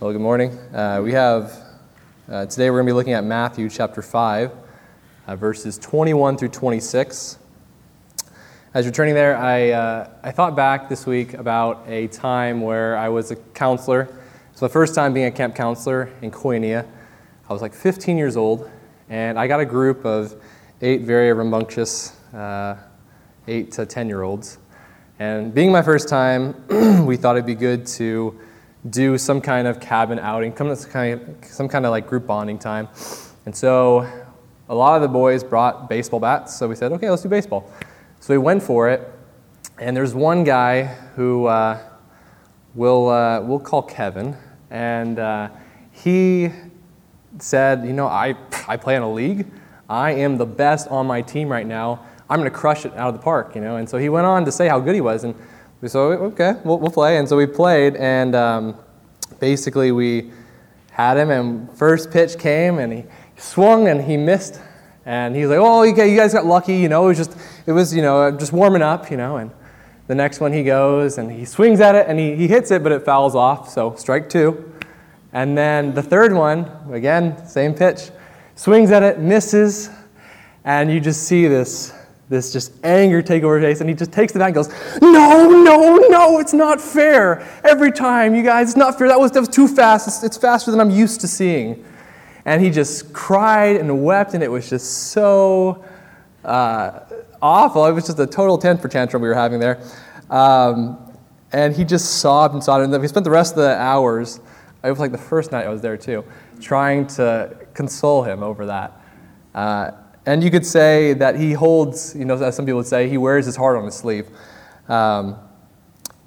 Well, good morning. Today we're going to be looking at Matthew chapter 5, verses 21 through 26. As you're turning there, I thought back this week about a time where I was a counselor. So the first time being a camp counselor in Koinea, I was like 15 years old, and I got a group of eight very rambunctious 8 to 10-year-olds. And being my first time, we thought it'd be good to do some kind of cabin outing, some kind of like group bonding time. And so a lot of the boys brought baseball bats, so we said, okay, let's do baseball. So we went for it, and there's one guy who we'll call Kevin, and he said, you know, I play in a league. I am the best on my team right now. I'm going to crush it out of the park, you know. And so he went on to say how good he was, and we said, okay, we'll play. And so we played, and basically we had him, and first pitch came, and he swung, and he missed. And he's like, oh, okay, you guys got lucky, you know, it was just warming up, you know. And the next one he goes, and he swings at it, and he hits it, but it fouls off, so strike two. And then the third one, again, same pitch, swings at it, misses, and you just see this just anger take over his face, and he just takes the bat and goes, no, it's not fair. Every time, you guys, it's not fair. That was too fast. It's faster than I'm used to seeing. And he just cried and wept, and it was just so awful. It was just a total temper tantrum we were having there. And he just sobbed, and then we spent the rest of the hours, it was like the first night I was there too, trying to console him over that. And you could say that he holds, you know, as some people would say, he wears his heart on his sleeve.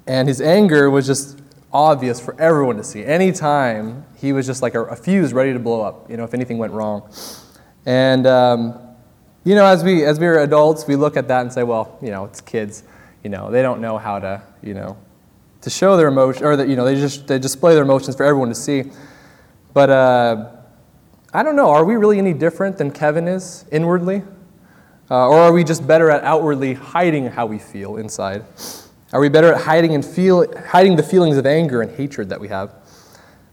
And his anger was just obvious for everyone to see. Anytime he was just like a fuse ready to blow up, you know, if anything went wrong. And, you know, as we were adults, we look at that and say, well, you know, it's kids. You know, they don't know how to, you know, to show their emotion, or that, you know, they display their emotions for everyone to see. But, I don't know, are we really any different than Kevin is inwardly? Or are we just better at outwardly hiding how we feel inside? Are we better at hiding the feelings of anger and hatred that we have?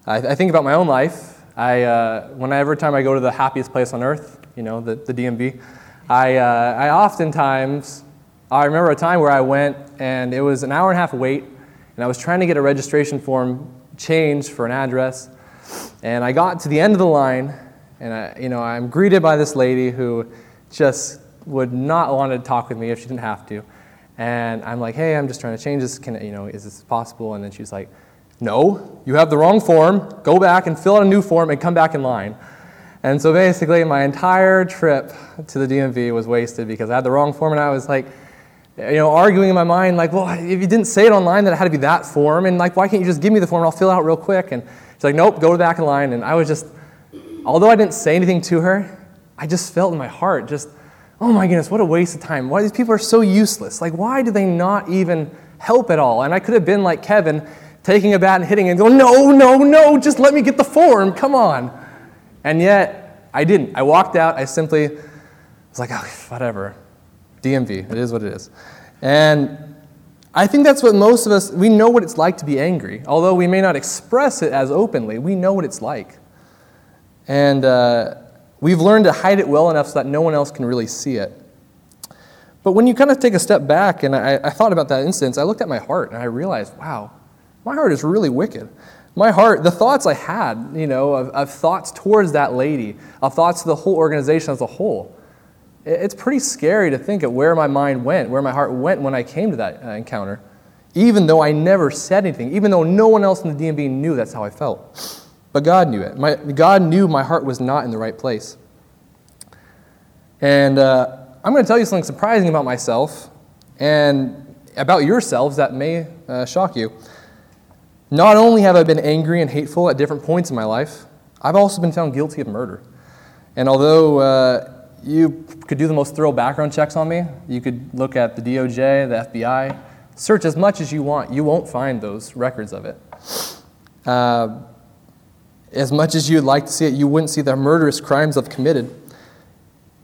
I think about my own life. Every time I go to the happiest place on earth, you know, the DMV, I remember a time where I went, and it was an hour and a half wait, and I was trying to get a registration form changed for an address, and I got to the end of the line, and I'm greeted by this lady who just would not want to talk with me if she didn't have to. And I'm like, hey, I'm just trying to change this. Is this possible? And then she's like, no, you have the wrong form. Go back and fill out a new form and come back in line. And so basically my entire trip to the DMV was wasted because I had the wrong form. And I was like, you know, arguing in my mind, like, well, if you didn't say it online, then it had to be that form. And like, why can't you just give me the form and I'll fill it out real quick? And she's like, nope, go back in line. And I was just, although I didn't say anything to her, I just felt in my heart just, oh my goodness, what a waste of time. Why, these people are so useless. Like, why do they not even help at all? And I could have been like Kevin, taking a bat and hitting it and going, no, just let me get the form, come on. And yet, I didn't. I walked out, I simply was like, oh, whatever, DMV, it is what it is. And I think that's what most of us, we know what it's like to be angry. Although we may not express it as openly, we know what it's like. And we've learned to hide it well enough so that no one else can really see it. But when you kind of take a step back, and I thought about that instance, I looked at my heart, and I realized, wow, my heart is really wicked. My heart, the thoughts I had, you know, of thoughts towards that lady, of thoughts to the whole organization as a whole, it's pretty scary to think of where my mind went, where my heart went when I came to that encounter, even though I never said anything, even though no one else in the DMV knew that's how I felt. But God knew it. God knew my heart was not in the right place. And I'm going to tell you something surprising about myself and about yourselves that may shock you. Not only have I been angry and hateful at different points in my life, I've also been found guilty of murder. And although you could do the most thorough background checks on me. You could look at the DOJ, the FBI, search as much as you want. You won't find those records of it. As much as you'd like to see it, you wouldn't see the murderous crimes I've committed.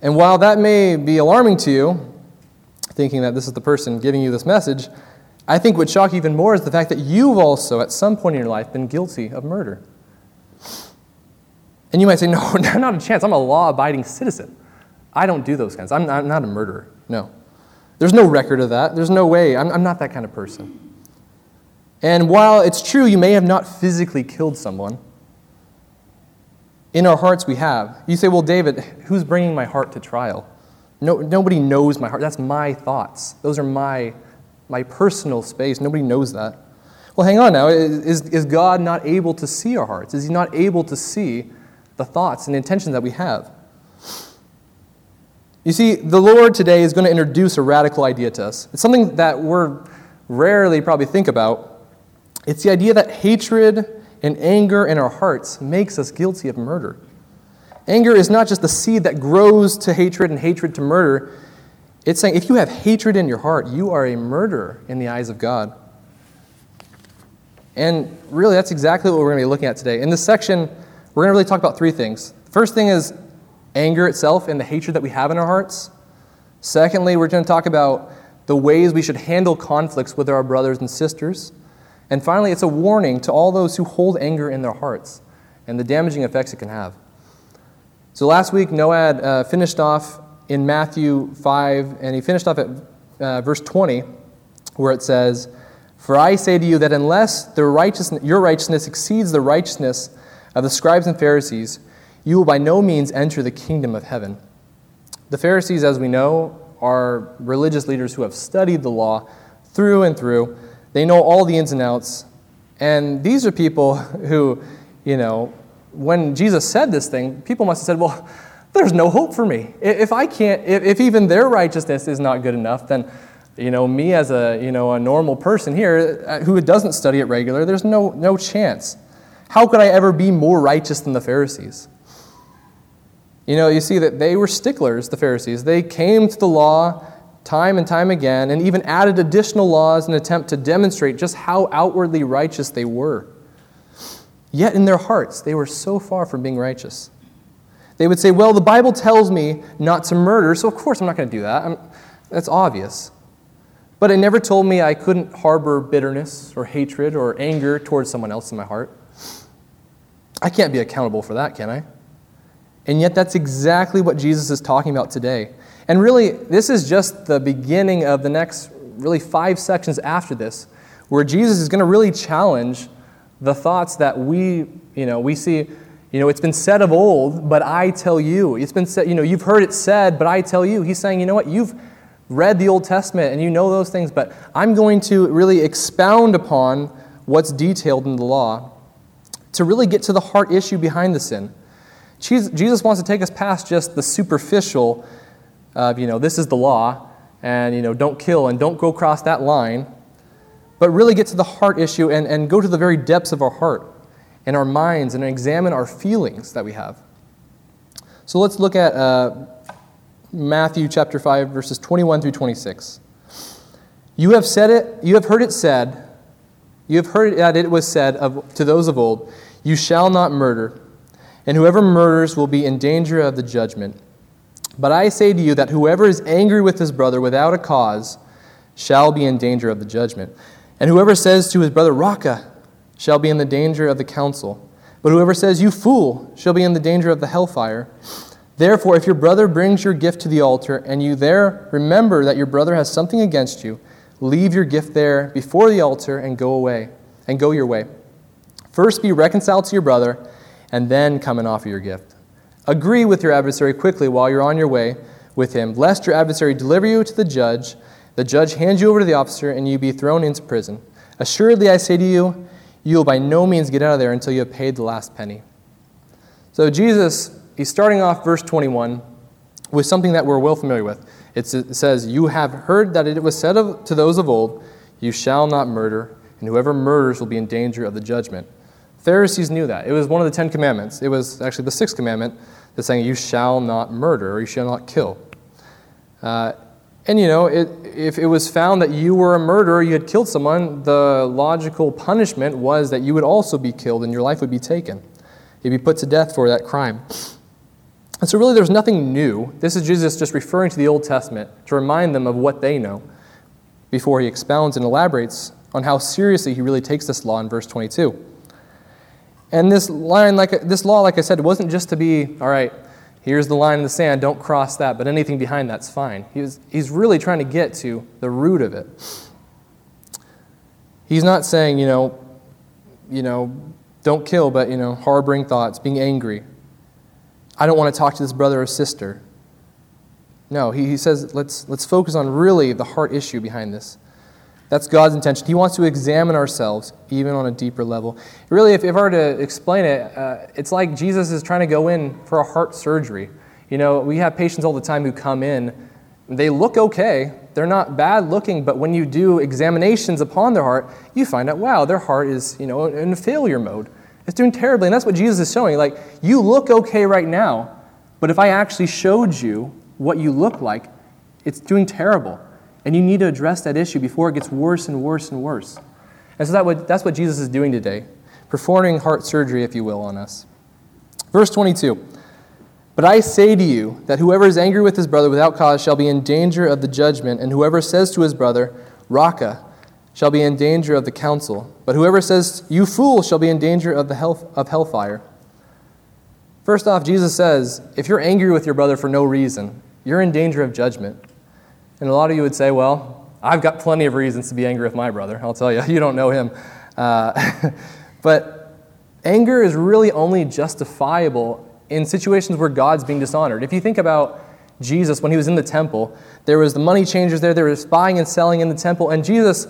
And while that may be alarming to you, thinking that this is the person giving you this message, I think what shocks you even more is the fact that you've also, at some point in your life, been guilty of murder. And you might say, no, not a chance. I'm a law-abiding citizen. I don't do those kinds. I'm not a murderer. No. There's no record of that. There's no way. I'm not that kind of person. And while it's true you may have not physically killed someone, in our hearts we have. You say, well, David, who's bringing my heart to trial? No, nobody knows my heart. That's my thoughts. Those are my personal space. Nobody knows that. Well, hang on now. Is God not able to see our hearts? Is he not able to see the thoughts and intentions that we have? You see, the Lord today is going to introduce a radical idea to us. It's something that we're rarely probably think about. It's the idea that hatred and anger in our hearts makes us guilty of murder. Anger is not just the seed that grows to hatred and hatred to murder. It's saying if you have hatred in your heart, you are a murderer in the eyes of God. And really, that's exactly what we're going to be looking at today. In this section, we're going to really talk about three things. First thing is anger itself and the hatred that we have in our hearts. Secondly, we're going to talk about the ways we should handle conflicts with our brothers and sisters. And finally, it's a warning to all those who hold anger in their hearts and the damaging effects it can have. So last week, Noah had finished off in Matthew 5, and he finished off at verse 20, where it says, "For I say to you that unless your righteousness exceeds the righteousness of the scribes and Pharisees, you will by no means enter the kingdom of heaven." The Pharisees, as we know, are religious leaders who have studied the law through and through. They know all the ins and outs. And these are people who, when Jesus said this thing, people must have said, well, there's no hope for me. If even their righteousness is not good enough, then me as a normal person here who doesn't study it regular, there's no chance. How could I ever be more righteous than the Pharisees? You see that they were sticklers, the Pharisees. They came to the law time and time again and even added additional laws in an attempt to demonstrate just how outwardly righteous they were. Yet in their hearts, they were so far from being righteous. They would say, well, the Bible tells me not to murder, so of course I'm not going to do that. That's obvious. But it never told me I couldn't harbor bitterness or hatred or anger towards someone else in my heart. I can't be accountable for that, can I? And yet that's exactly what Jesus is talking about today. And really, this is just the beginning of the next really 5 sections after this, where Jesus is going to really challenge the thoughts that we see, it's been said of old, but I tell you. It's been said, you've heard it said, but I tell you. He's saying, you've read the Old Testament and you know those things, but I'm going to really expound upon what's detailed in the law to really get to the heart issue behind the sin. Jesus wants to take us past just the superficial of, this is the law, and, don't kill and don't go across that line, but really get to the heart issue and go to the very depths of our heart and our minds and examine our feelings that we have. So let's look at Matthew chapter 5, verses 21 through 26. "You have said it, you have heard it said, you have heard that it was said to those of old, 'You shall not murder, and whoever murders will be in danger of the judgment.' But I say to you that whoever is angry with his brother without a cause shall be in danger of the judgment. And whoever says to his brother, 'Raka,' shall be in the danger of the council. But whoever says, 'You fool,' shall be in the danger of the hellfire. Therefore, if your brother brings your gift to the altar, and you there remember that your brother has something against you, leave your gift there before the altar and go your way. First be reconciled to your brother, and then come and offer your gift. Agree with your adversary quickly while you're on your way with him, lest your adversary deliver you to the judge hands you over to the officer, and you be thrown into prison. Assuredly, I say to you, you will by no means get out of there until you have paid the last penny." So Jesus, he's starting off verse 21 with something that we're well familiar with. It says, "You have heard that it was said to those of old, 'You shall not murder, and whoever murders will be in danger of the judgment.'" Pharisees knew that. It was one of the 10 commandments. It was actually the 6th commandment that's saying, "You shall not murder," or "You shall not kill." If it was found that you were a murderer, you had killed someone, the logical punishment was that you would also be killed and your life would be taken. You'd be put to death for that crime. And so really there's nothing new. This is Jesus just referring to the Old Testament to remind them of what they know before he expounds and elaborates on how seriously he really takes this law in verse 22. And this line, this law, like I said, wasn't just to be, all right, here's the line in the sand, don't cross that, but anything behind that's fine. He's really trying to get to the root of it. He's not saying, don't kill, but, harboring thoughts, being angry. I don't want to talk to this brother or sister. No, he says, let's focus on really the heart issue behind this. That's God's intention. He wants to examine ourselves, even on a deeper level. Really, if I were to explain it, it's like Jesus is trying to go in for a heart surgery. We have patients all the time who come in. They look okay. They're not bad looking, but when you do examinations upon their heart, you find out, wow, their heart is, in failure mode. It's doing terribly, and that's what Jesus is showing. Like, you look okay right now, but if I actually showed you what you look like, it's doing terrible. And you need to address that issue before it gets worse and worse and worse. And so that's what Jesus is doing today, performing heart surgery, if you will, on us. Verse 22, "But I say to you that whoever is angry with his brother without cause shall be in danger of the judgment, and whoever says to his brother, 'Raka,' shall be in danger of the council. But whoever says, 'You fool,' shall be in danger of the hellfire." First off, Jesus says, if you're angry with your brother for no reason, you're in danger of judgment. And a lot of you would say, well, I've got plenty of reasons to be angry with my brother. I'll tell you, you don't know him. But anger is really only justifiable in situations where God's being dishonored. If you think about Jesus when he was in the temple, there was the money changers there. There was buying and selling in the temple. And Jesus,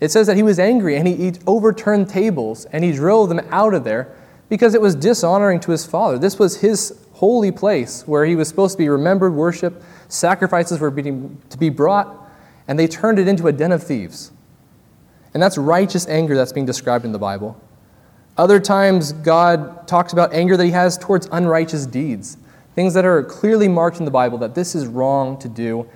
it says that he was angry and he overturned tables and he drove them out of there because it was dishonoring to his Father. This was his holy place where he was supposed to be remembered, worshiped. Sacrifices were to be brought, and they turned it into a den of thieves. And that's righteous anger that's being described in the Bible. Other times, God talks about anger that he has towards unrighteous deeds, things that are clearly marked in the Bible that this is wrong to do.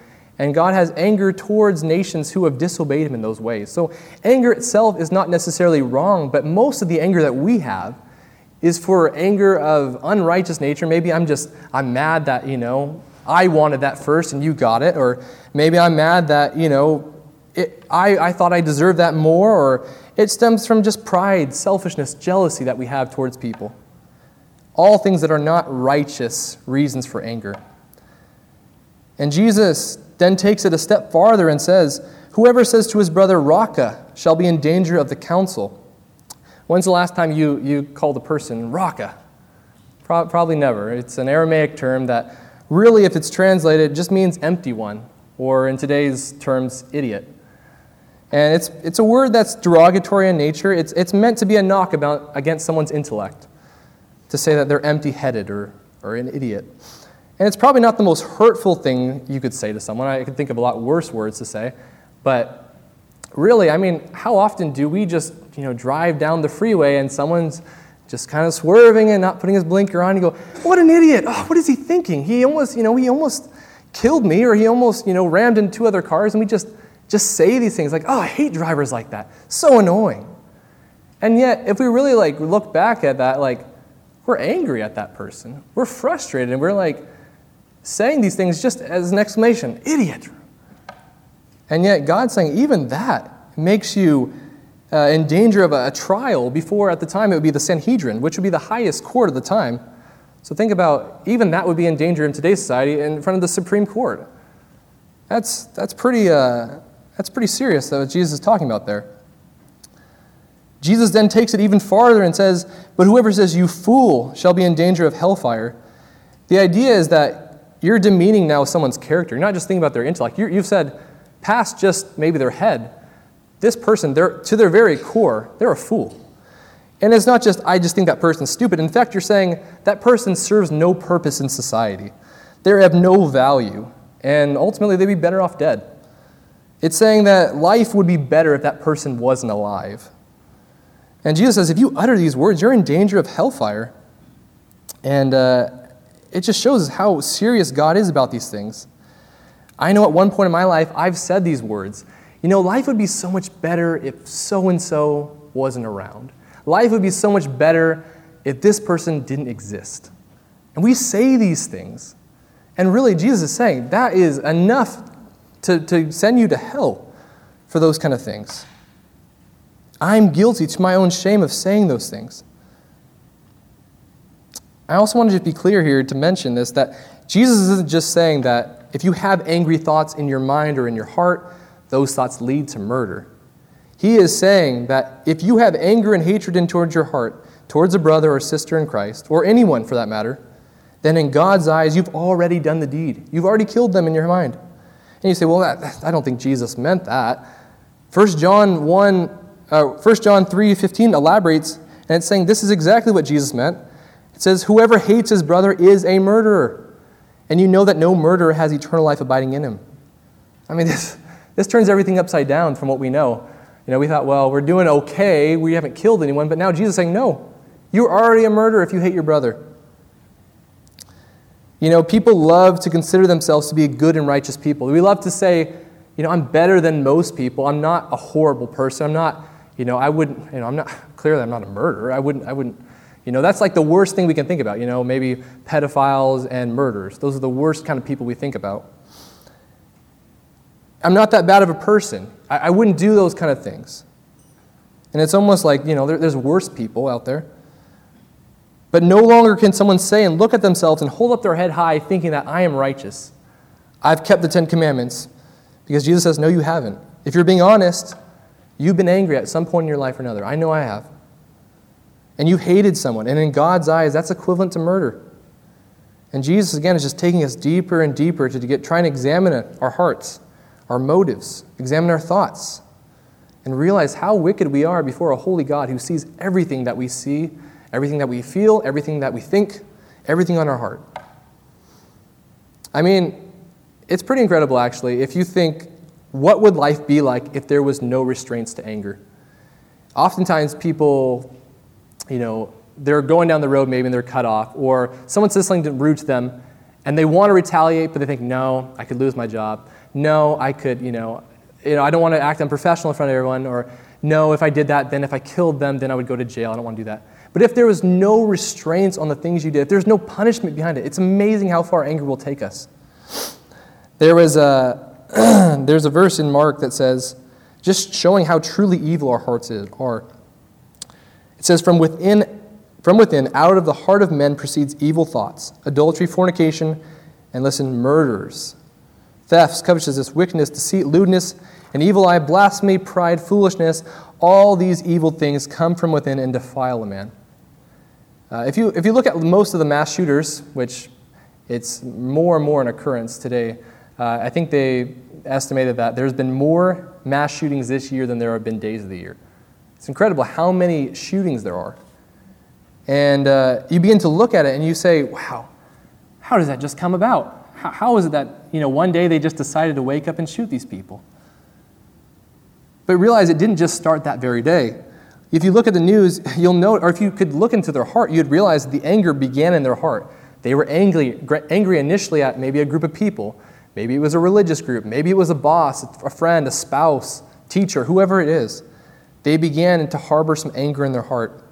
And God has anger towards nations who have disobeyed him in those ways. So anger itself is not necessarily wrong, but most of the anger that we have is for anger of unrighteous nature. Maybe I'm mad that, I wanted that first and you got it. Or maybe I'm mad that, I thought I deserved that more. Or it stems from just pride, selfishness, jealousy that we have towards people. All things that are not righteous reasons for anger. And Jesus then takes it a step farther and says, whoever says to his brother, Raka, shall be in danger of the council. When's the last time you called a person Raka? Probably never. It's an Aramaic term that really, if it's translated, it just means empty one, or in today's terms, idiot. And it's a word that's derogatory in nature. It's meant to be a knock against someone's intellect, to say that they're empty-headed or an idiot. And it's probably not the most hurtful thing you could say to someone. I could think of a lot worse words to say. But really, I mean, how often do we just drive down the freeway and someone's just kind of swerving and not putting his blinker on. You go, what an idiot. Oh, what is he thinking? He almost, he almost killed me, or he almost, rammed into two other cars. And we just say these things like, oh, I hate drivers like that. So annoying. And yet, if we really look back at that, we're angry at that person. We're frustrated. And we're saying these things just as an exclamation, idiot. And yet God's saying even that makes you in danger of a trial. Before, at the time, it would be the Sanhedrin, which would be the highest court of the time. So think about, even that would be in danger in today's society in front of the Supreme Court. That's pretty serious, though, what Jesus is talking about there. Jesus then takes it even farther and says, but whoever says, you fool, shall be in danger of hellfire. The idea is that you're demeaning now someone's character. You're not just thinking about their intellect. You've said past just maybe their head. This person, to their very core, they're a fool. And it's not just, I just think that person's stupid. In fact, you're saying that person serves no purpose in society. They have no value. And ultimately, they'd be better off dead. It's saying that life would be better if that person wasn't alive. And Jesus says, if you utter these words, you're in danger of hellfire. And it just shows how serious God is about these things. I know at one point in my life, I've said these words. Life would be so much better if so-and-so wasn't around. Life would be so much better if this person didn't exist. And we say these things. And really, Jesus is saying that is enough to send you to hell for those kind of things. I'm guilty to my own shame of saying those things. I also wanted to be clear here to mention this, that Jesus isn't just saying that if you have angry thoughts in your mind or in your heart, those thoughts lead to murder. He is saying that if you have anger and hatred in towards your heart, towards a brother or sister in Christ, or anyone for that matter, then in God's eyes, you've already done the deed. You've already killed them in your mind. And you say, well, I don't think Jesus meant that. 1 John 3:15 elaborates, and it's saying this is exactly what Jesus meant. It says, whoever hates his brother is a murderer, and you know that no murderer has eternal life abiding in him. I mean, this turns everything upside down from what we know. You know, we thought, well, we're doing okay, we haven't killed anyone, but now Jesus is saying, no, you're already a murderer if you hate your brother. You know, people love to consider themselves to be a good and righteous people. We love to say, you know, I'm better than most people. I'm not a horrible person. I'm not, you know, clearly I'm not a murderer. I wouldn't, you know, that's like the worst thing we can think about. You know, maybe pedophiles and murderers. Those are the worst kind of people we think about. I'm not that bad of a person. I wouldn't do those kind of things. And it's almost like, you know, there's worse people out there. But no longer can someone say and look at themselves and hold up their head high thinking that I am righteous. I've kept the 10 commandments. Because Jesus says, no, you haven't. If you're being honest, you've been angry at some point in your life or another. I know I have. And you hated someone. And in God's eyes, that's equivalent to murder. And Jesus, again, is just taking us deeper and deeper to try and examine our hearts, our motives, examine our thoughts, and realize how wicked we are before a holy God who sees everything that we see, everything that we feel, everything that we think, everything on our heart. I mean, it's pretty incredible, actually, if you think, what would life be like if there was no restraints to anger? Oftentimes people, you know, they're going down the road maybe and they're cut off, or someone says something rude to them, and they want to retaliate, but they think, no, I could lose my job. No, I could, you know, I don't want to act unprofessional in front of everyone, or no, if I did that, then if I killed them, then I would go to jail. I don't want to do that. But if there was no restraints on the things you did, if there's no punishment behind it, it's amazing how far anger will take us. There's a verse in Mark that says, just showing how truly evil our hearts are. It says, from within, out of the heart of men proceeds evil thoughts, adultery, fornication, and listen, murders, thefts, covetousness, wickedness, deceit, lewdness, an evil eye, blasphemy, pride, foolishness. All these evil things come from within and defile a man. If you look at most of the mass shooters, which it's more and more an occurrence today, I think they estimated that there's been more mass shootings this year than there have been days of the year. It's incredible how many shootings there are. And you begin to look at it and you say, wow, how does that just come about? How is it that, you know, one day they just decided to wake up and shoot these people? But realize it didn't just start that very day. If you look at the news, you'll note, or if you could look into their heart, you'd realize the anger began in their heart. They were angry initially at maybe a group of people. Maybe it was a religious group. Maybe it was a boss, a friend, a spouse, teacher, whoever it is. They began to harbor some anger in their heart.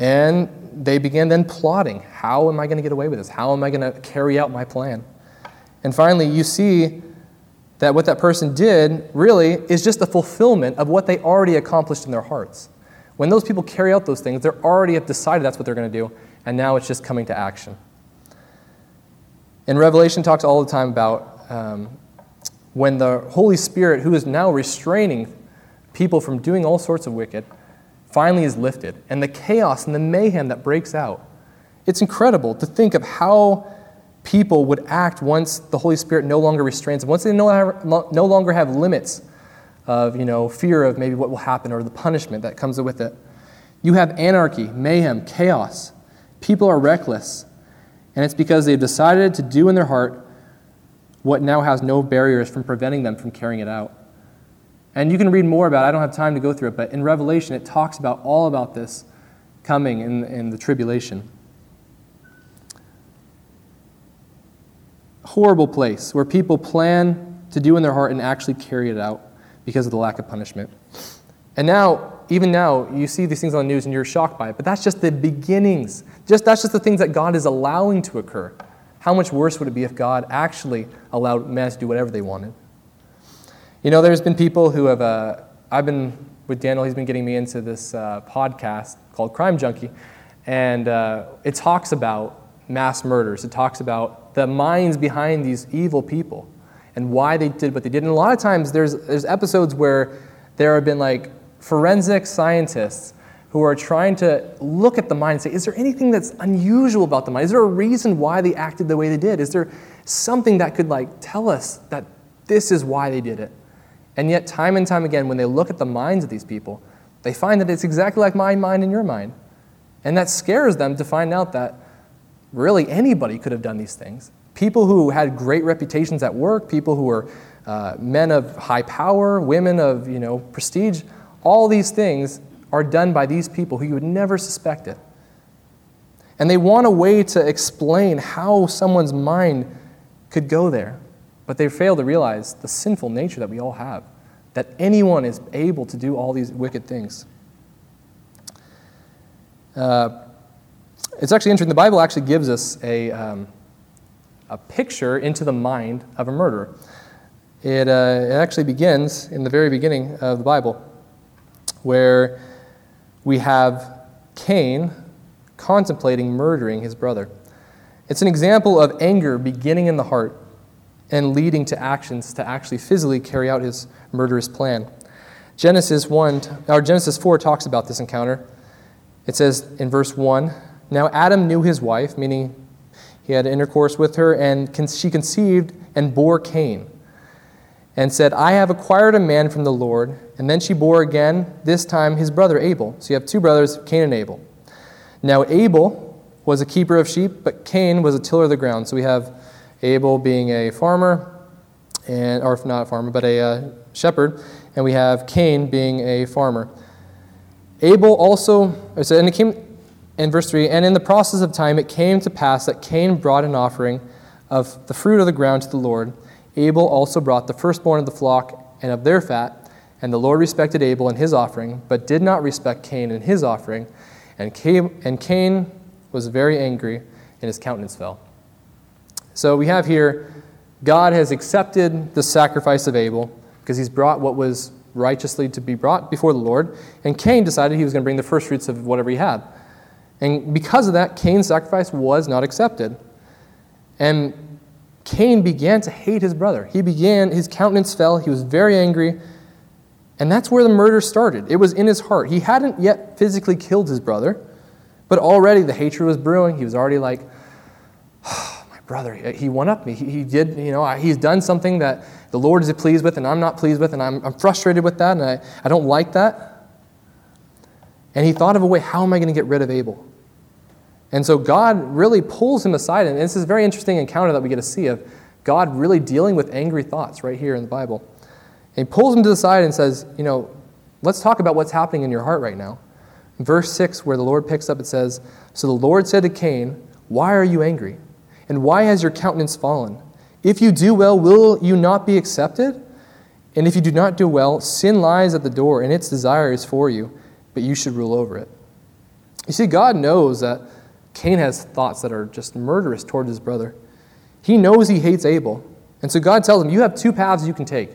And they began then plotting. How am I going to get away with this? How am I going to carry out my plan? And finally, you see that what that person did really is just a fulfillment of what they already accomplished in their hearts. When those people carry out those things, they already have decided that's what they're going to do, and now it's just coming to action. And Revelation talks all the time about when the Holy Spirit, who is now restraining people from doing all sorts of wicked, finally is lifted, and the chaos and the mayhem that breaks out. It's incredible to think of how people would act once the Holy Spirit no longer restrains them, once they no longer have limits of, you know, fear of maybe what will happen or the punishment that comes with it. You have anarchy, mayhem, chaos. People are reckless, and it's because they've decided to do in their heart what now has no barriers from preventing them from carrying it out. And you can read more about it. I don't have time to go through it, but in Revelation it talks about all about this coming in the tribulation. Horrible place where people plan to do in their heart and actually carry it out because of the lack of punishment. And now, even now, you see these things on the news and you're shocked by it, but that's just the beginnings. That's just the things that God is allowing to occur. How much worse would it be if God actually allowed men to do whatever they wanted? You know, there's been people who have, I've been with Daniel, he's been getting me into this podcast called Crime Junkie, And it talks about mass murders. It talks about the minds behind these evil people and why they did what they did. And a lot of times there's episodes where there have been like forensic scientists who are trying to look at the mind and say, is there anything that's unusual about the mind? Is there a reason why they acted the way they did? Is there something that could like tell us that this is why they did it? And yet time and time again, when they look at the minds of these people, they find that it's exactly like my mind and your mind. And that scares them to find out that really anybody could have done these things. People who had great reputations at work, people who were men of high power, women of prestige, all these things are done by these people who you would never suspect it. And they want a way to explain how someone's mind could go there. But they fail to realize the sinful nature that we all have, that anyone is able to do all these wicked things. It's actually interesting. The Bible actually gives us a picture into the mind of a murderer. It actually begins in the very beginning of the Bible, where we have Cain contemplating murdering his brother. It's an example of anger beginning in the heart and leading to actions to actually physically carry out his murderous plan. Genesis 4 talks about this encounter. It says in verse 1, "Now Adam knew his wife," meaning he had intercourse with her, "and she conceived and bore Cain, and said, 'I have acquired a man from the Lord.' And then she bore again, this time his brother Abel." So you have two brothers, Cain and Abel. "Now Abel was a keeper of sheep, but Cain was a tiller of the ground." So we have Abel being a farmer, but a shepherd, and we have Cain being a farmer. Abel also, and it came in verse 3, "And in the process of time it came to pass that Cain brought an offering of the fruit of the ground to the Lord. Abel also brought the firstborn of the flock and of their fat, and the Lord respected Abel and his offering, but did not respect Cain and his offering, and Cain was very angry, and his countenance fell." So we have here, God has accepted the sacrifice of Abel because he's brought what was righteously to be brought before the Lord, and Cain decided he was going to bring the first fruits of whatever he had. And because of that, Cain's sacrifice was not accepted. And Cain began to hate his brother. His countenance fell, he was very angry, and that's where the murder started. It was in his heart. He hadn't yet physically killed his brother, but already the hatred was brewing. He was already like, "Oh, my brother, he one-upped me. He's done something that the Lord is pleased with and I'm not pleased with, and I'm frustrated with that, and I don't like that." And he thought of a way, how am I going to get rid of Abel? And so God really pulls him aside, and this is a very interesting encounter that we get to see of God really dealing with angry thoughts right here in the Bible. And he pulls him to the side and says, let's talk about what's happening in your heart right now. In verse 6, where the Lord picks up, it says, "So the Lord said to Cain, 'Why are you angry? And why has your countenance fallen? If you do well, will you not be accepted? And if you do not do well, sin lies at the door, and its desire is for you, but you should rule over it.'" You see, God knows that Cain has thoughts that are just murderous towards his brother. He knows he hates Abel. And so God tells him, you have two paths you can take.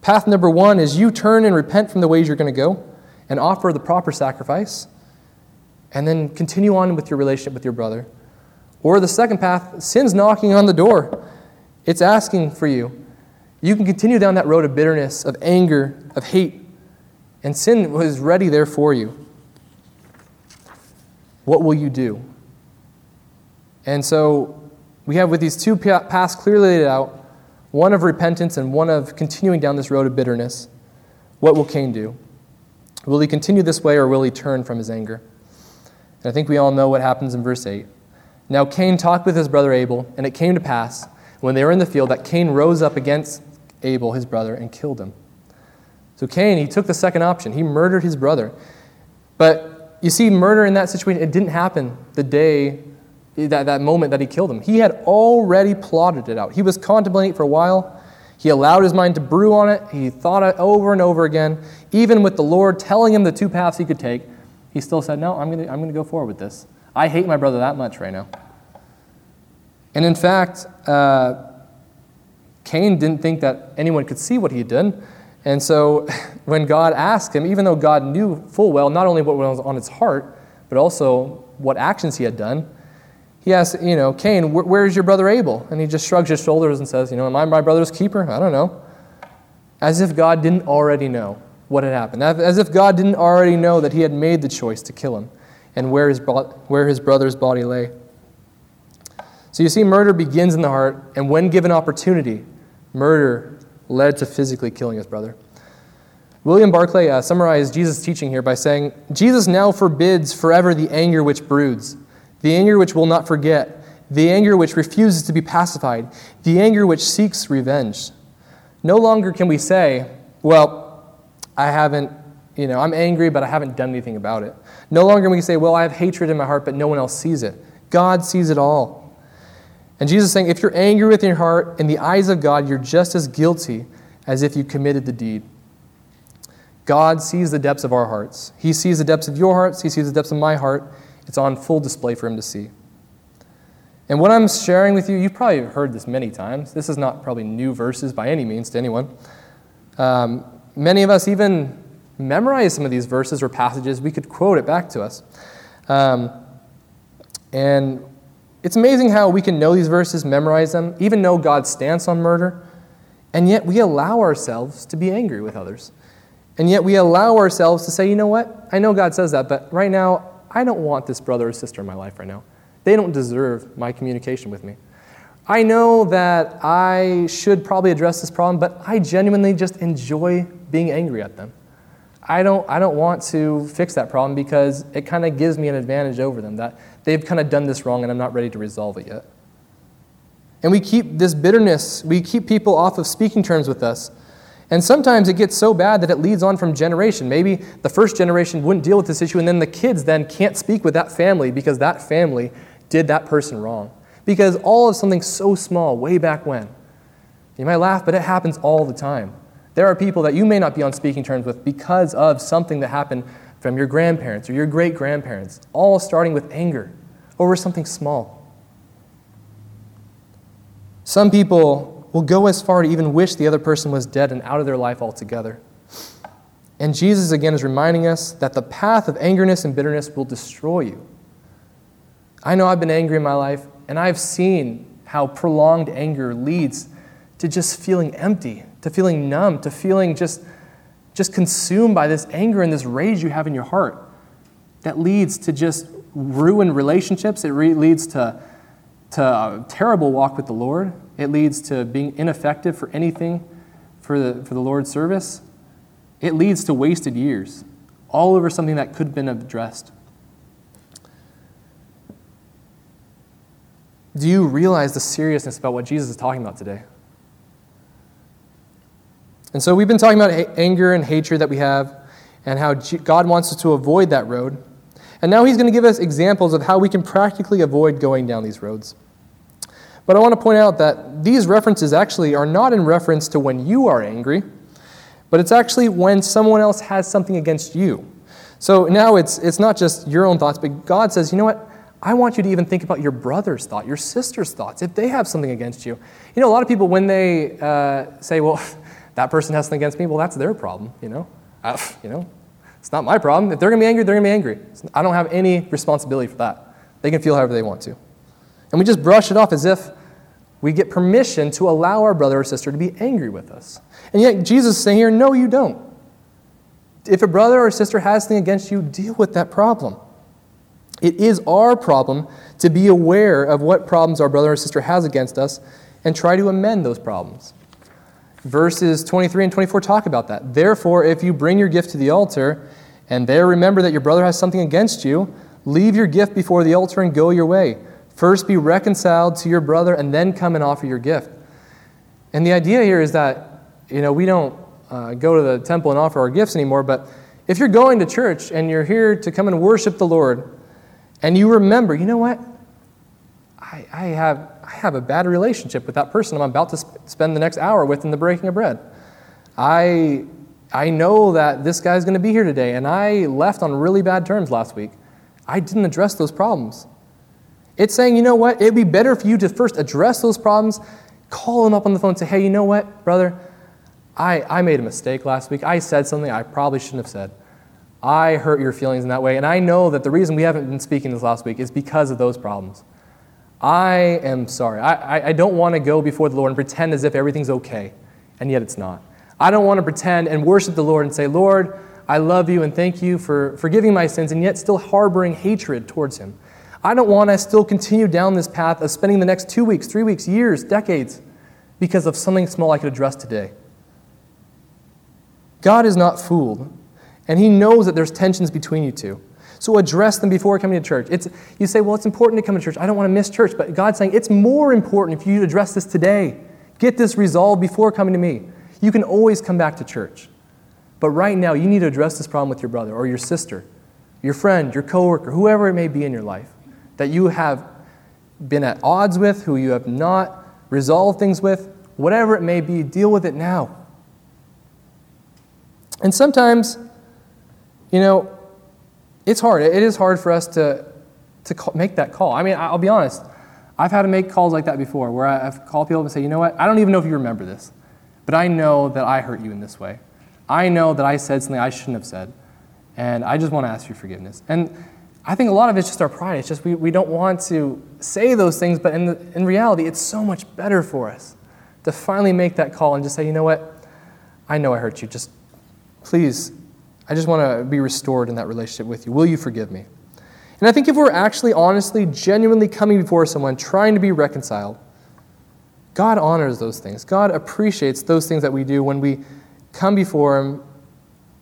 Path number one is you turn and repent from the ways you're going to go and offer the proper sacrifice and then continue on with your relationship with your brother. Or the second path, sin's knocking on the door. It's asking for you. You can continue down that road of bitterness, of anger, of hate, and sin was ready there for you. What will you do? And so we have with these two paths clearly laid out, one of repentance and one of continuing down this road of bitterness. What will Cain do? Will he continue this way or will he turn from his anger? And I think we all know what happens in verse 8. "Now Cain talked with his brother Abel, and it came to pass, when they were in the field, that Cain rose up against Abel, his brother, and killed him." So Cain, he took the second option. He murdered his brother. But you see, murder in that situation, it didn't happen the day that moment that he killed him. He had already plotted it out. He was contemplating it for a while. He allowed his mind to brew on it. He thought it over and over again. Even with the Lord telling him the two paths he could take, he still said, "No, I'm going to go forward with this. I hate my brother that much right now." And in fact, Cain didn't think that anyone could see what he had done. And so when God asked him, even though God knew full well not only what was on his heart, but also what actions he had done. He asks, Cain, where is your brother Abel? And he just shrugs his shoulders and says, am I my brother's keeper? I don't know. As if God didn't already know what had happened. As if God didn't already know that he had made the choice to kill him and where his brother's body lay. So you see, murder begins in the heart, and when given opportunity, murder led to physically killing his brother. William Barclay summarized Jesus' teaching here by saying, Jesus now forbids forever the anger which broods, the anger which will not forget, the anger which refuses to be pacified, the anger which seeks revenge. No longer can we say, well, I haven't, I'm angry, but I haven't done anything about it. No longer can we say, well, I have hatred in my heart, but no one else sees it. God sees it all. And Jesus is saying, if you're angry with your heart, in the eyes of God, you're just as guilty as if you committed the deed. God sees the depths of our hearts. He sees the depths of your hearts. He sees the depths of my heart. It's on full display for him to see. And what I'm sharing with you, you've probably heard this many times. This is not probably new verses by any means to anyone. Many of us even memorize some of these verses or passages. We could quote it back to us. And it's amazing how we can know these verses, memorize them, even know God's stance on murder, and yet we allow ourselves to be angry with others. And yet we allow ourselves to say, you know what? I know God says that, but right now, I don't want this brother or sister in my life right now. They don't deserve my communication with me. I know that I should probably address this problem, but I genuinely just enjoy being angry at them. I don't want to fix that problem because it kind of gives me an advantage over them, that they've kind of done this wrong and I'm not ready to resolve it yet. And we keep this bitterness, we keep people off of speaking terms with us. And sometimes it gets so bad that it leads on from generation. Maybe the first generation wouldn't deal with this issue and then the kids then can't speak with that family because that family did that person wrong. Because all of something so small way back when. You might laugh, but it happens all the time. There are people that you may not be on speaking terms with because of something that happened from your grandparents or your great-grandparents, all starting with anger over something small. Some people will go as far to even wish the other person was dead and out of their life altogether. And Jesus, again, is reminding us that the path of angerness and bitterness will destroy you. I know I've been angry in my life, and I've seen how prolonged anger leads to just feeling empty, to feeling numb, to feeling just consumed by this anger and this rage you have in your heart. That leads to just ruined relationships. It leads to a terrible walk with the Lord. It leads to being ineffective for anything for the Lord's service. It leads to wasted years, all over something that could have been addressed. Do you realize the seriousness about what Jesus is talking about today? And so we've been talking about anger and hatred that we have and how God wants us to avoid that road. And now he's going to give us examples of how we can practically avoid going down these roads. But I want to point out that these references actually are not in reference to when you are angry, but it's actually when someone else has something against you. So now it's not just your own thoughts, but God says, you know what? I want you to even think about your brother's thought, your sister's thoughts, if they have something against you. A lot of people, when they say, well, that person has something against me, well, that's their problem, It's not my problem. If they're going to be angry, they're going to be angry. I don't have any responsibility for that. They can feel however they want to. And we just brush it off as if we get permission to allow our brother or sister to be angry with us. And yet Jesus is saying here, no, you don't. If a brother or sister has something against you, deal with that problem. It is our problem to be aware of what problems our brother or sister has against us and try to amend those problems. Verses 23 and 24 talk about that. Therefore, if you bring your gift to the altar, and there remember that your brother has something against you, leave your gift before the altar and go your way. First be reconciled to your brother, and then come and offer your gift. And the idea here is that, we don't go to the temple and offer our gifts anymore, but if you're going to church and you're here to come and worship the Lord, and you remember, you know what? I have a bad relationship with that person I'm about to spend the next hour with in the breaking of bread. I know that this guy's going to be here today, and I left on really bad terms last week. I didn't address those problems. It's saying, you know what? It'd be better for you to first address those problems, call him up on the phone and say, hey, you know what, brother? I made a mistake last week. I said something I probably shouldn't have said. I hurt your feelings in that way. And I know that the reason we haven't been speaking this last week is because of those problems. I am sorry. I don't want to go before the Lord and pretend as if everything's okay, and yet it's not. I don't want to pretend and worship the Lord and say, Lord, I love you and thank you for forgiving my sins, and yet still harboring hatred towards him. I don't want to still continue down this path of spending the next 2 weeks, 3 weeks, years, decades, because of something small I could address today. God is not fooled, and he knows that there's tensions between you two. So address them before coming to church. You say, well, it's important to come to church. I don't want to miss church. But God's saying, it's more important if you address this today. Get this resolved before coming to me. You can always come back to church. But right now, you need to address this problem with your brother or your sister, your friend, your coworker, whoever it may be in your life that you have been at odds with, who you have not resolved things with, whatever it may be, deal with it now. And sometimes, it's hard. It is hard for us to make that call. I mean, I'll be honest. I've had to make calls like that before where I've called people and say, you know what? I don't even know if you remember this, but I know that I hurt you in this way. I know that I said something I shouldn't have said, and I just want to ask for forgiveness. And I think a lot of it's just our pride. It's just we don't want to say those things, but in reality, it's so much better for us to finally make that call and just say, you know what? I know I hurt you. Just please, I just want to be restored in that relationship with you. Will you forgive me? And I think if we're actually, honestly, genuinely coming before someone, trying to be reconciled, God honors those things. God appreciates those things that we do when we come before him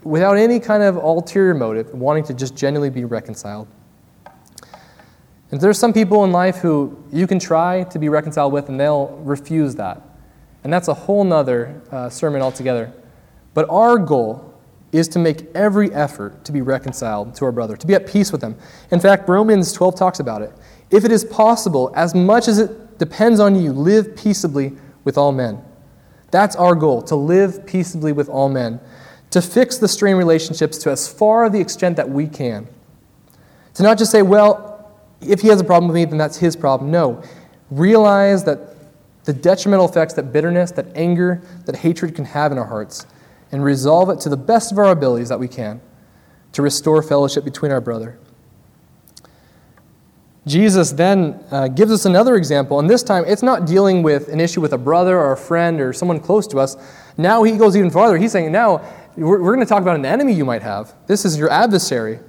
without any kind of ulterior motive, wanting to just genuinely be reconciled. And there's some people in life who you can try to be reconciled with, and they'll refuse that. And that's a whole nother sermon altogether. But our goal is to make every effort to be reconciled to our brother, to be at peace with them. In fact, Romans 12 talks about it. If it is possible, as much as it depends on you, live peaceably with all men. That's our goal, to live peaceably with all men, to fix the strained relationships to as far the extent that we can. To not just say, well, if he has a problem with me, then that's his problem. No, realize that the detrimental effects that bitterness, that anger, that hatred can have in our hearts, and resolve it to the best of our abilities that we can to restore fellowship between our brother. Jesus then gives us another example, and this time it's not dealing with an issue with a brother or a friend or someone close to us. Now he goes even farther. He's saying, now we're going to talk about an enemy you might have. This is your adversary,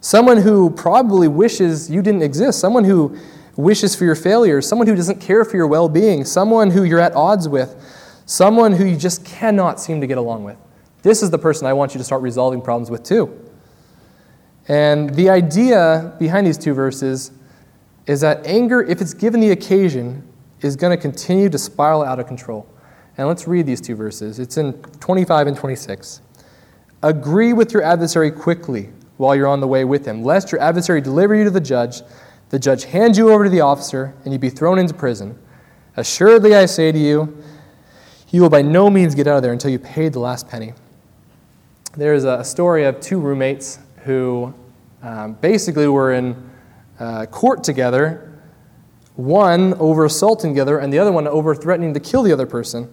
someone who probably wishes you didn't exist, someone who wishes for your failure, someone who doesn't care for your well-being, someone who you're at odds with, someone who you just cannot seem to get along with. This is the person I want you to start resolving problems with too. And the idea behind these two verses is that anger, if it's given the occasion, is going to continue to spiral out of control. And let's read these two verses. It's in 25 and 26. Agree with your adversary quickly while you're on the way with him, lest your adversary deliver you to the judge hand you over to the officer, and you be thrown into prison. Assuredly, I say to you, you will by no means get out of there until you pay the last penny. There's a story of two roommates who basically were in court together, one over assaulting the other, and the other one over threatening to kill the other person.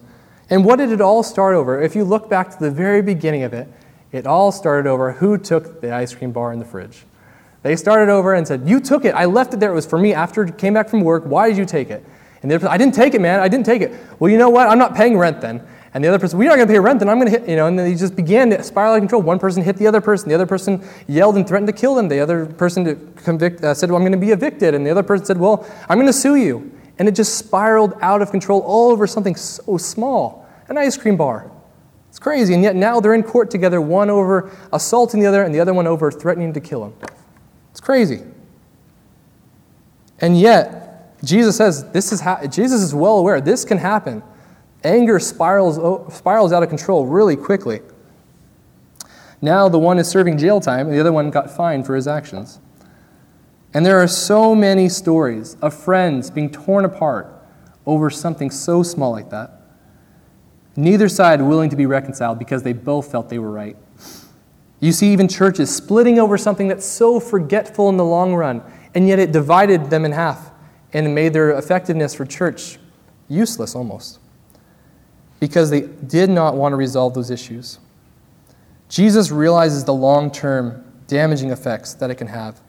And what did it all start over? If you look back to the very beginning of it, it all started over who took the ice cream bar in the fridge. They started over and said, you took it. I left it there. It was for me after I came back from work. Why did you take it? And the other person, I didn't take it, man. I didn't take it. Well, you know what? I'm not paying rent then. And the other person, we are going to pay rent then. I'm going to hit, and then he just began to spiral out of control. One person hit the other person. The other person yelled and threatened to kill them. The other person said, well, I'm going to be evicted. And the other person said, well, I'm going to sue you. And it just spiraled out of control all over something so small, an ice cream bar. It's crazy. And yet now they're in court together, one over assaulting the other and the other one over threatening to kill him. It's crazy. And yet, Jesus says, Jesus is well aware. This can happen. Anger spirals out of control really quickly. Now the one is serving jail time, and the other one got fined for his actions. And there are so many stories of friends being torn apart over something so small like that. Neither side willing to be reconciled because they both felt they were right. You see even churches splitting over something that's so forgetful in the long run, and yet it divided them in half. And made their effectiveness for church useless almost because they did not want to resolve those issues. Jesus realizes the long-term damaging effects that it can have.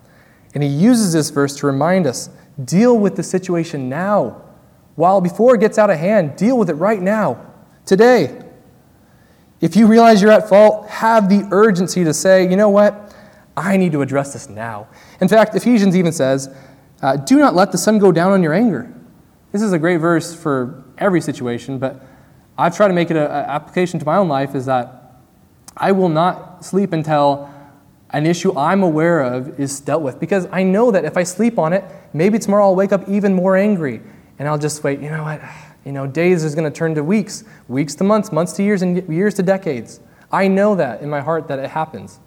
And he uses this verse to remind us, deal with the situation now. While before it gets out of hand, deal with it right now, today. If you realize you're at fault, have the urgency to say, you know what, I need to address this now. In fact, Ephesians even says, do not let the sun go down on your anger. This is a great verse for every situation, but I've tried to make it an application to my own life, is that I will not sleep until an issue I'm aware of is dealt with. Because I know that if I sleep on it, maybe tomorrow I'll wake up even more angry. And I'll just wait, you know what? You know, days is going to turn to weeks, weeks to months, months to years, and years to decades. I know that in my heart that it happens.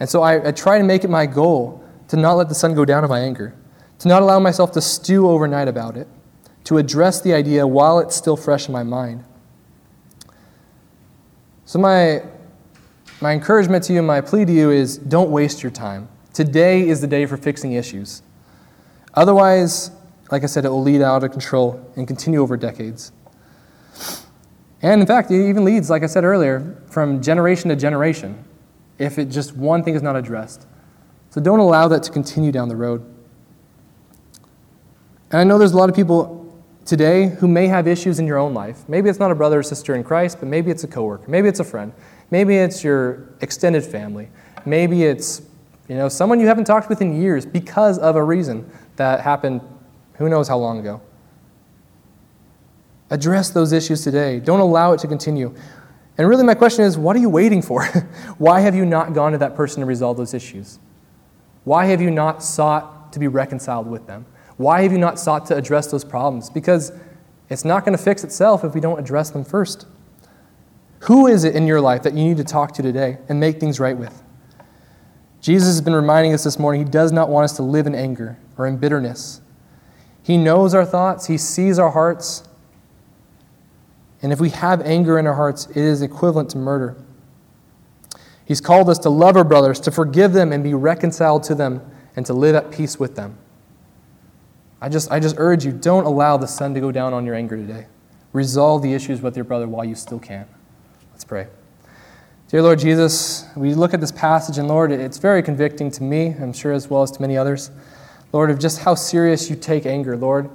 And so I try to make it my goal to not let the sun go down on my anger, to not allow myself to stew overnight about it, to address the idea while it's still fresh in my mind. So my encouragement to you, my plea to you is don't waste your time. Today is the day for fixing issues. Otherwise, like I said, it will lead out of control and continue over decades. And in fact, it even leads, like I said earlier, from generation to generation, if it just one thing is not addressed. So don't allow that to continue down the road. And I know there's a lot of people today who may have issues in your own life. Maybe it's not a brother or sister in Christ, but maybe it's a coworker. Maybe it's a friend. Maybe it's your extended family. Maybe it's, you know, someone you haven't talked with in years because of a reason that happened who knows how long ago. Address those issues today. Don't allow it to continue. And really my question is, what are you waiting for? Why have you not gone to that person to resolve those issues? Why have you not sought to be reconciled with them? Why have you not sought to address those problems? Because it's not going to fix itself if we don't address them first. Who is it in your life that you need to talk to today and make things right with? Jesus has been reminding us this morning, he does not want us to live in anger or in bitterness. He knows our thoughts. He sees our hearts. And if we have anger in our hearts, it is equivalent to murder. He's called us to love our brothers, to forgive them and be reconciled to them, and to live at peace with them. I just urge you, don't allow the sun to go down on your anger today. Resolve the issues with your brother while you still can. Let's pray. Dear Lord Jesus, we look at this passage, and Lord, it's very convicting to me, I'm sure as well as to many others. Lord, of just how serious you take anger, Lord.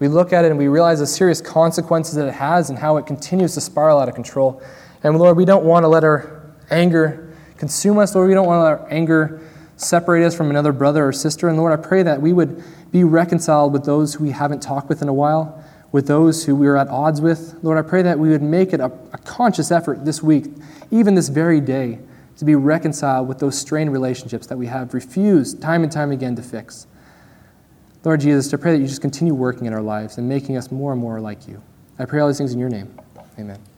We look at it and we realize the serious consequences that it has and how it continues to spiral out of control. And Lord, we don't want to let our anger consume us. Lord, we don't want to let our anger separate us from another brother or sister. And Lord, I pray that we would be reconciled with those who we haven't talked with in a while, with those who we are at odds with. Lord, I pray that we would make it a conscious effort this week, even this very day, to be reconciled with those strained relationships that we have refused time and time again to fix. Lord Jesus, I pray that you just continue working in our lives and making us more and more like you. I pray all these things in your name. Amen.